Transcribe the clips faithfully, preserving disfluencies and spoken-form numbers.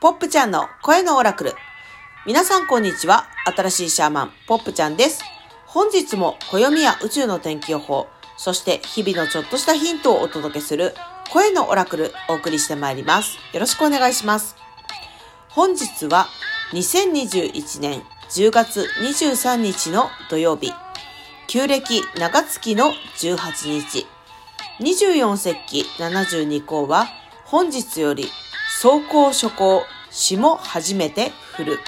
ポップちゃんの声のオラクル。皆さんこんにちは。新しいシャーマンポップちゃんです。本日も暦や宇宙の天気予報、そして日々のちょっとしたヒントをお届けする声のオラクルお送りしてまいります。よろしくお願いします。本日はにせんにじゅういちねんじゅうがつにじゅうさんにちの土曜日、旧暦長月のじゅうはちにち、にじゅうよん節気ななじゅうに候は本日より霜降初降、霜初めて降る。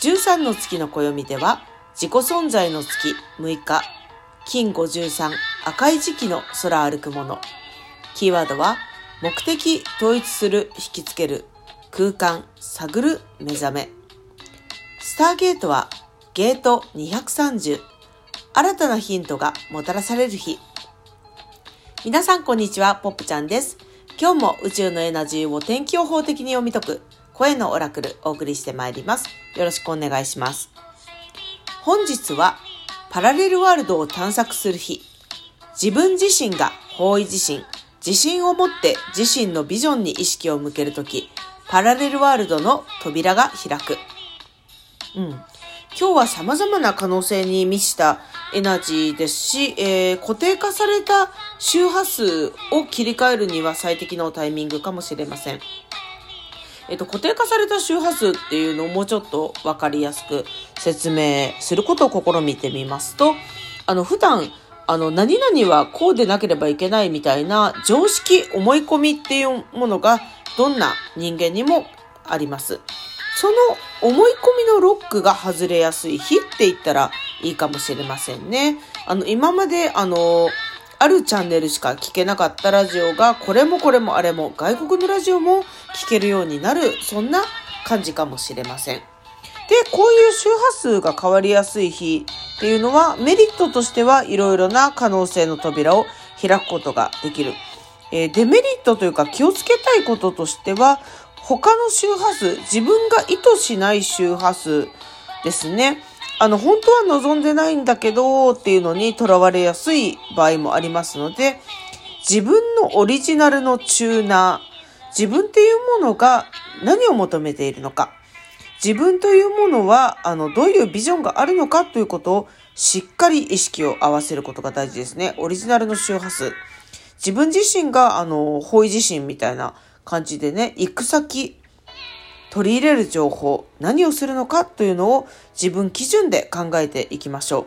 じゅうさんの月の暦では自己存在の月むいか、金ごじゅうさん赤い時期の空歩くもの。キーワードは目的統一する、引きつける、空間探る、目覚め。スターゲートはゲートにひゃくさんじゅう、新たなヒントがもたらされる日。皆さんこんにちは、ポップちゃんです。今日も宇宙のエナジーを天気予報的に読み解く声のオラクルお送りしてまいります。よろしくお願いします。本日はパラレルワールドを探索する日。自分自身が方位自身、自信を持って自身のビジョンに意識を向けるとき、パラレルワールドの扉が開く。うん、今日は様々な可能性に満ちたエナジーですし、えー、固定化された周波数を切り替えるには最適のタイミングかもしれません。えっと、固定化された周波数っていうのをもうちょっとわかりやすく説明することを試みてみますと、あの普段あの何々はこうでなければいけないみたいな常識、思い込みっていうものがどんな人間にもあります。その思い込みのロックが外れやすい日って言ったらいいかもしれませんね。あの今まであのあるチャンネルしか聞けなかったラジオがこれもこれもあれも外国のラジオも聞けるようになる、そんな感じかもしれません。で、こういう周波数が変わりやすい日っていうのはメリットとしてはいろいろな可能性の扉を開くことができる。えー、デメリットというか気をつけたいこととしては、他の周波数、自分が意図しない周波数ですね。あの本当は望んでないんだけどっていうのにとらわれやすい場合もありますので、自分のオリジナルのチューナー、自分っていうものが何を求めているのか、自分というものはあのどういうビジョンがあるのかということをしっかり意識を合わせることが大事ですね。オリジナルの周波数、自分自身があの方位自身みたいな感じでね、行く先、取り入れる情報、何をするのかというのを自分基準で考えていきましょ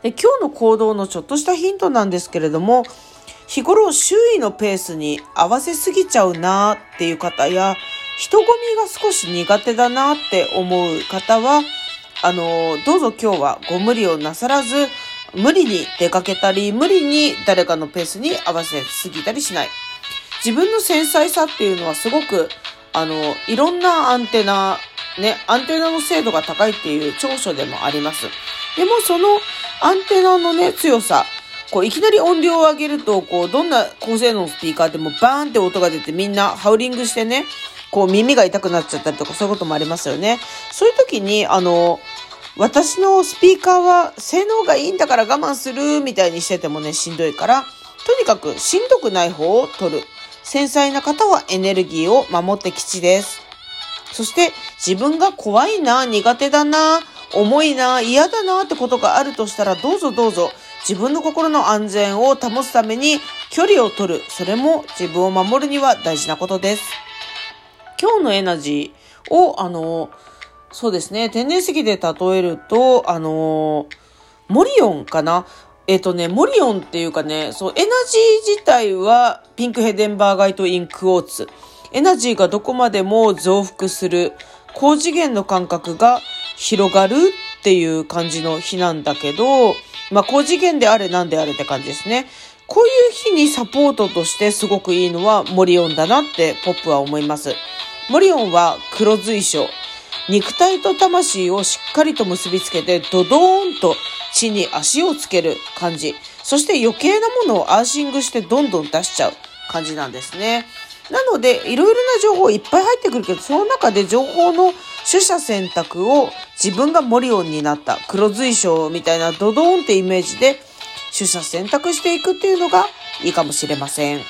う。で、今日の行動のちょっとしたヒントなんですけれども、日頃周囲のペースに合わせすぎちゃうなっていう方や、人混みが少し苦手だなって思う方は、あのどうぞ今日はご無理をなさらず、無理に出かけたり無理に誰かのペースに合わせすぎたりしない。自分の繊細さっていうのはすごくあのいろんなアンテナね、アンテナの精度が高いっていう長所でもあります。でもそのアンテナのね、強さ、こういきなり音量を上げるとこうどんな高性能のスピーカーでもバーンって音が出てみんなハウリングしてね、こう耳が痛くなっちゃったりとか、そういうこともありますよね。そういう時にあの私のスピーカーは性能がいいんだから我慢するみたいにしててもね、しんどいから、とにかくしんどくない方を取る。繊細な方はエネルギーを守って基地です。そして自分が怖いな、苦手だな、重いな、嫌だなってことがあるとしたら、どうぞどうぞ自分の心の安全を保つために距離を取る。それも自分を守るには大事なことです。今日のエナジーをあのそうですね、天然石で例えるとあのモリオンかな。えっとね、モリオンっていうかね、そう、エナジー自体はピンクヘデンバーガイトインクォーツ。エナジーがどこまでも増幅する、高次元の感覚が広がるっていう感じの日なんだけど、まあ高次元であれなんであれって感じですね。こういう日にサポートとしてすごくいいのはモリオンだなってポップは思います。モリオンは黒随所。肉体と魂をしっかりと結びつけてドドーンと地に足をつける感じ。そして余計なものをアーシングしてどんどん出しちゃう感じなんですね。なのでいろいろな情報いっぱい入ってくるけど、その中で情報の取捨選択を自分がモリオンになった黒随所みたいなドドーンってイメージで取捨選択していくっていうのがいいかもしれません。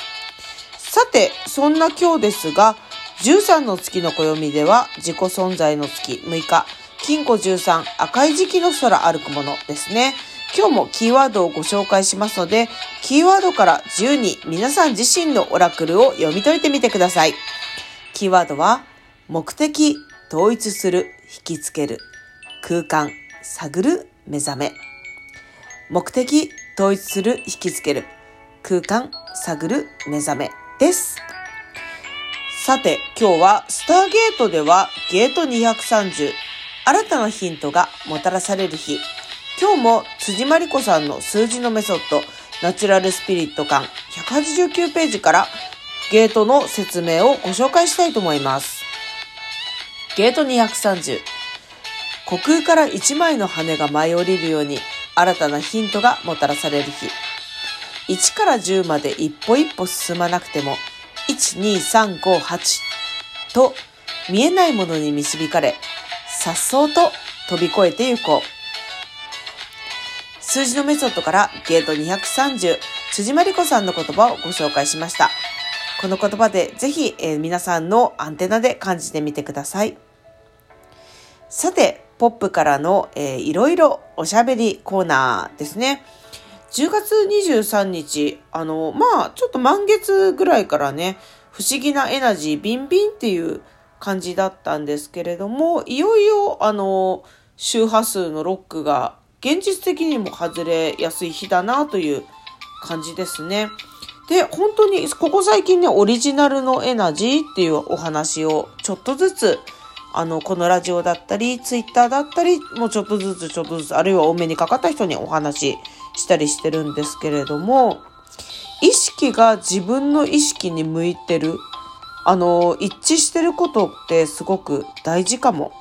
さて、そんな今日ですが、じゅうさんの月の暦では自己存在の月むいか、金庫じゅうさん、赤い時期の空歩くものですね。今日もキーワードをご紹介しますので、キーワードから自由に皆さん自身のオラクルを読み取れてみてください。キーワードは目的、統一する、引きつける、空間、探る、目覚め。目的、統一する、引きつける、空間、探る、目覚めです。さて、今日はスターゲートではゲートにひゃくさんじゅう、新たなヒントがもたらされる日。今日も辻真理子さんの数字のメソッド、ナチュラルスピリット館ひゃくはちじゅうきゅうページからゲートの説明をご紹介したいと思います。ゲートにひゃくさんじゅう、虚空からいちまいの羽が舞い降りるように新たなヒントがもたらされる日。いちからじゅうまで一歩一歩進まなくてもいち、に、さん、ご、はちと見えないものに導かれ、颯爽と飛び越えて行こう。数字のメソッドからゲートにひゃくさんじゅう、辻真理子さんの言葉をご紹介しました。この言葉でぜひ、えー、皆さんのアンテナで感じてみてください。さて、ポップからの、えー、いろいろおしゃべりコーナーですね。じゅうがつにじゅうさんにち、あのまあちょっと満月ぐらいからね、不思議なエナジービンビンっていう感じだったんですけれども、いよいよあの周波数のロックが現実的にも外れやすい日だなという感じですね。で、本当にここ最近ね、オリジナルのエナジーっていうお話をちょっとずつあのこのラジオだったりツイッターだったりもうちょっとずつちょっとずつ、あるいはお目にかかった人にお話したりしてるんですけれども、意識が自分の意識に向いてる、あの一致してることってすごく大事かも。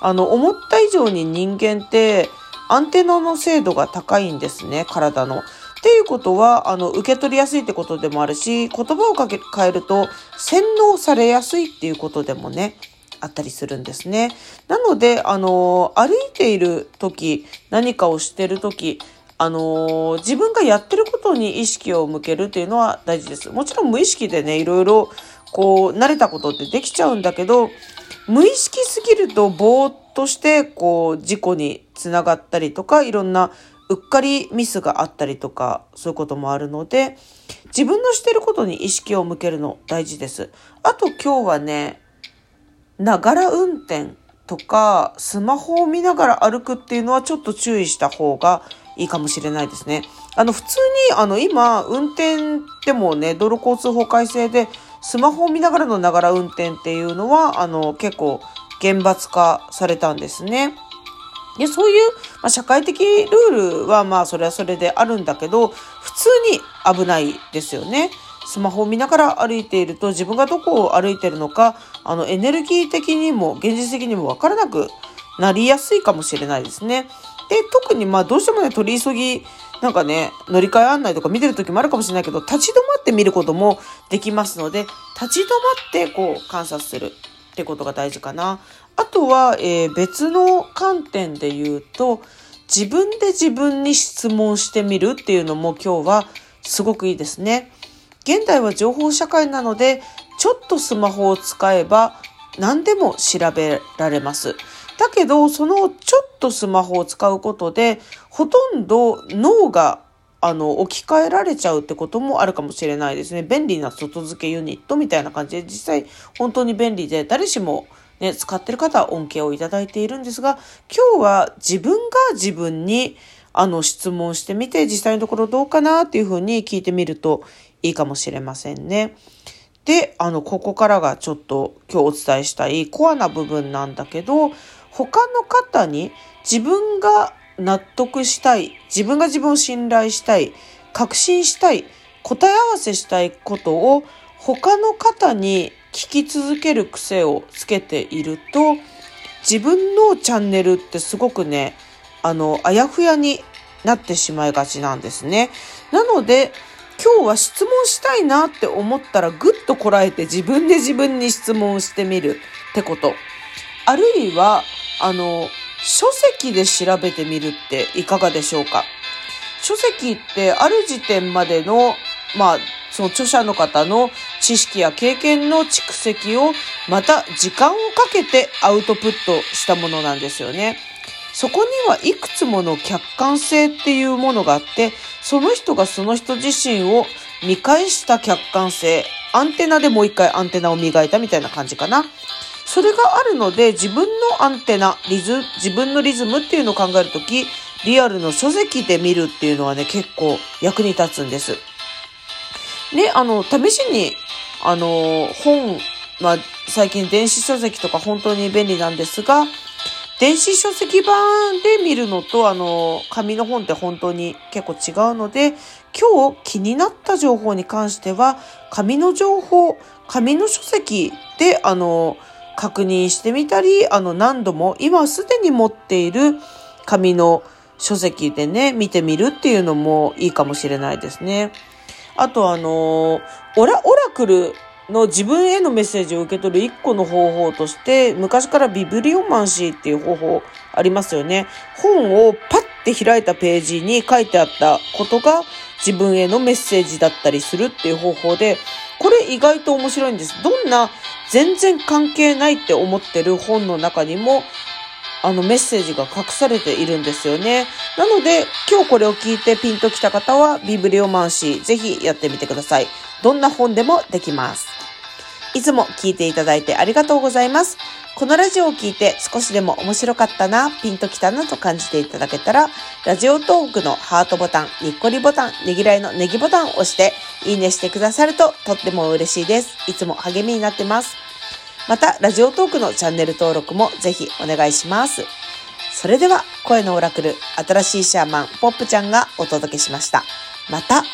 あの思った以上に人間ってアンテナの精度が高いんですね、体の。っていうことはあの受け取りやすいってことでもあるし、言葉をかけ変えると洗脳されやすいっていうことでもね、あったりするんですね。なのであの歩いている時、何かをしている時、あの自分がやってることに意識を向けるっていうのは大事です。もちろん無意識でね、いろいろこう慣れたことってできちゃうんだけど、無意識すぎるとぼーっとしてこう事故につながったりとか、いろんなうっかりミスがあったりとか、そういうこともあるので、自分のしてることに意識を向けるの大事です。あと今日はね、ながら運転とかスマホを見ながら歩くっていうのはちょっと注意した方がいいかもしれないですね。あの普通にあの今運転でもね、道路交通法改正でスマホを見ながらのながら運転っていうのはあの結構厳罰化されたんですね。で、そういう、まあ、社会的ルールはまあそれはそれであるんだけど、普通に危ないですよね。スマホを見ながら歩いていると自分がどこを歩いているのか、あのエネルギー的にも現実的にも分からなくなりやすいかもしれないですね。で、特にまあどうしてもね、取り急ぎなんかね、乗り換え案内とか見てる時もあるかもしれないけど、立ち止まって見ることもできますので、立ち止まってこう観察するってことが大事かな。あとは、えー、別の観点で言うと、自分で自分に質問してみるっていうのも今日はすごくいいですね。現代は情報社会なので、ちょっとスマホを使えば何でも調べられます。だけど、そのちょっとスマホを使うことで、ほとんど脳があの置き換えられちゃうってこともあるかもしれないですね。便利な外付けユニットみたいな感じで、実際本当に便利で、誰しも、ね、使ってる方は恩恵をいただいているんですが、今日は自分が自分にあの質問してみて、実際のところどうかなっていうふうに聞いてみるといいかもしれませんね。で、あのここからがちょっと今日お伝えしたいコアな部分なんだけど、他の方に自分が納得したい、自分が自分を信頼したい、確信したい、答え合わせしたいことを他の方に聞き続ける癖をつけていると、自分のチャンネルってすごくね、あのあやふやになってしまいがちなんですね。なので今日は質問したいなって思ったら、ぐっとこらえて自分で自分に質問してみるってこと、あるいはあの書籍で調べてみるっていかがでしょうか。書籍ってある時点までのまあその著者の方の知識や経験の蓄積をまた時間をかけてアウトプットしたものなんですよね。そこにはいくつもの客観性っていうものがあって、その人がその人自身を見返した客観性、アンテナでもう一回アンテナを磨いたみたいな感じかな。それがあるので、自分のアンテナ、リズ、自分のリズムっていうのを考えるとき、リアルの書籍で見るっていうのはね、結構役に立つんです。ね、あの、試しに、あの、本、まあ、最近電子書籍とか本当に便利なんですが、電子書籍版で見るのと、あの、紙の本って本当に結構違うので、今日気になった情報に関しては、紙の情報、紙の書籍で、あの、確認してみたり、あの、何度も今すでに持っている紙の書籍でね、見てみるっていうのもいいかもしれないですね。あと、あの、オラ、オラクル、の自分へのメッセージを受け取る一個の方法として、昔からビブリオマンシーっていう方法ありますよね。本をパッて開いたページに書いてあったことが自分へのメッセージだったりするっていう方法で、これ意外と面白いんです。どんな全然関係ないって思ってる本の中にも、あのメッセージが隠されているんですよね。なので、今日これを聞いてピンときた方は、ビブリオマンシーぜひやってみてください。どんな本でもできます。いつも聞いていただいてありがとうございます。このラジオを聞いて少しでも面白かったな、ピンときたなと感じていただけたら、ラジオトークのハートボタン、にっこりボタン、ねぎらいのネギボタンを押して、いいねしてくださるととっても嬉しいです。いつも励みになってます。また、ラジオトークのチャンネル登録もぜひお願いします。それでは、声のオラクル、新しいシャーマン、ポップちゃんがお届けしました。また。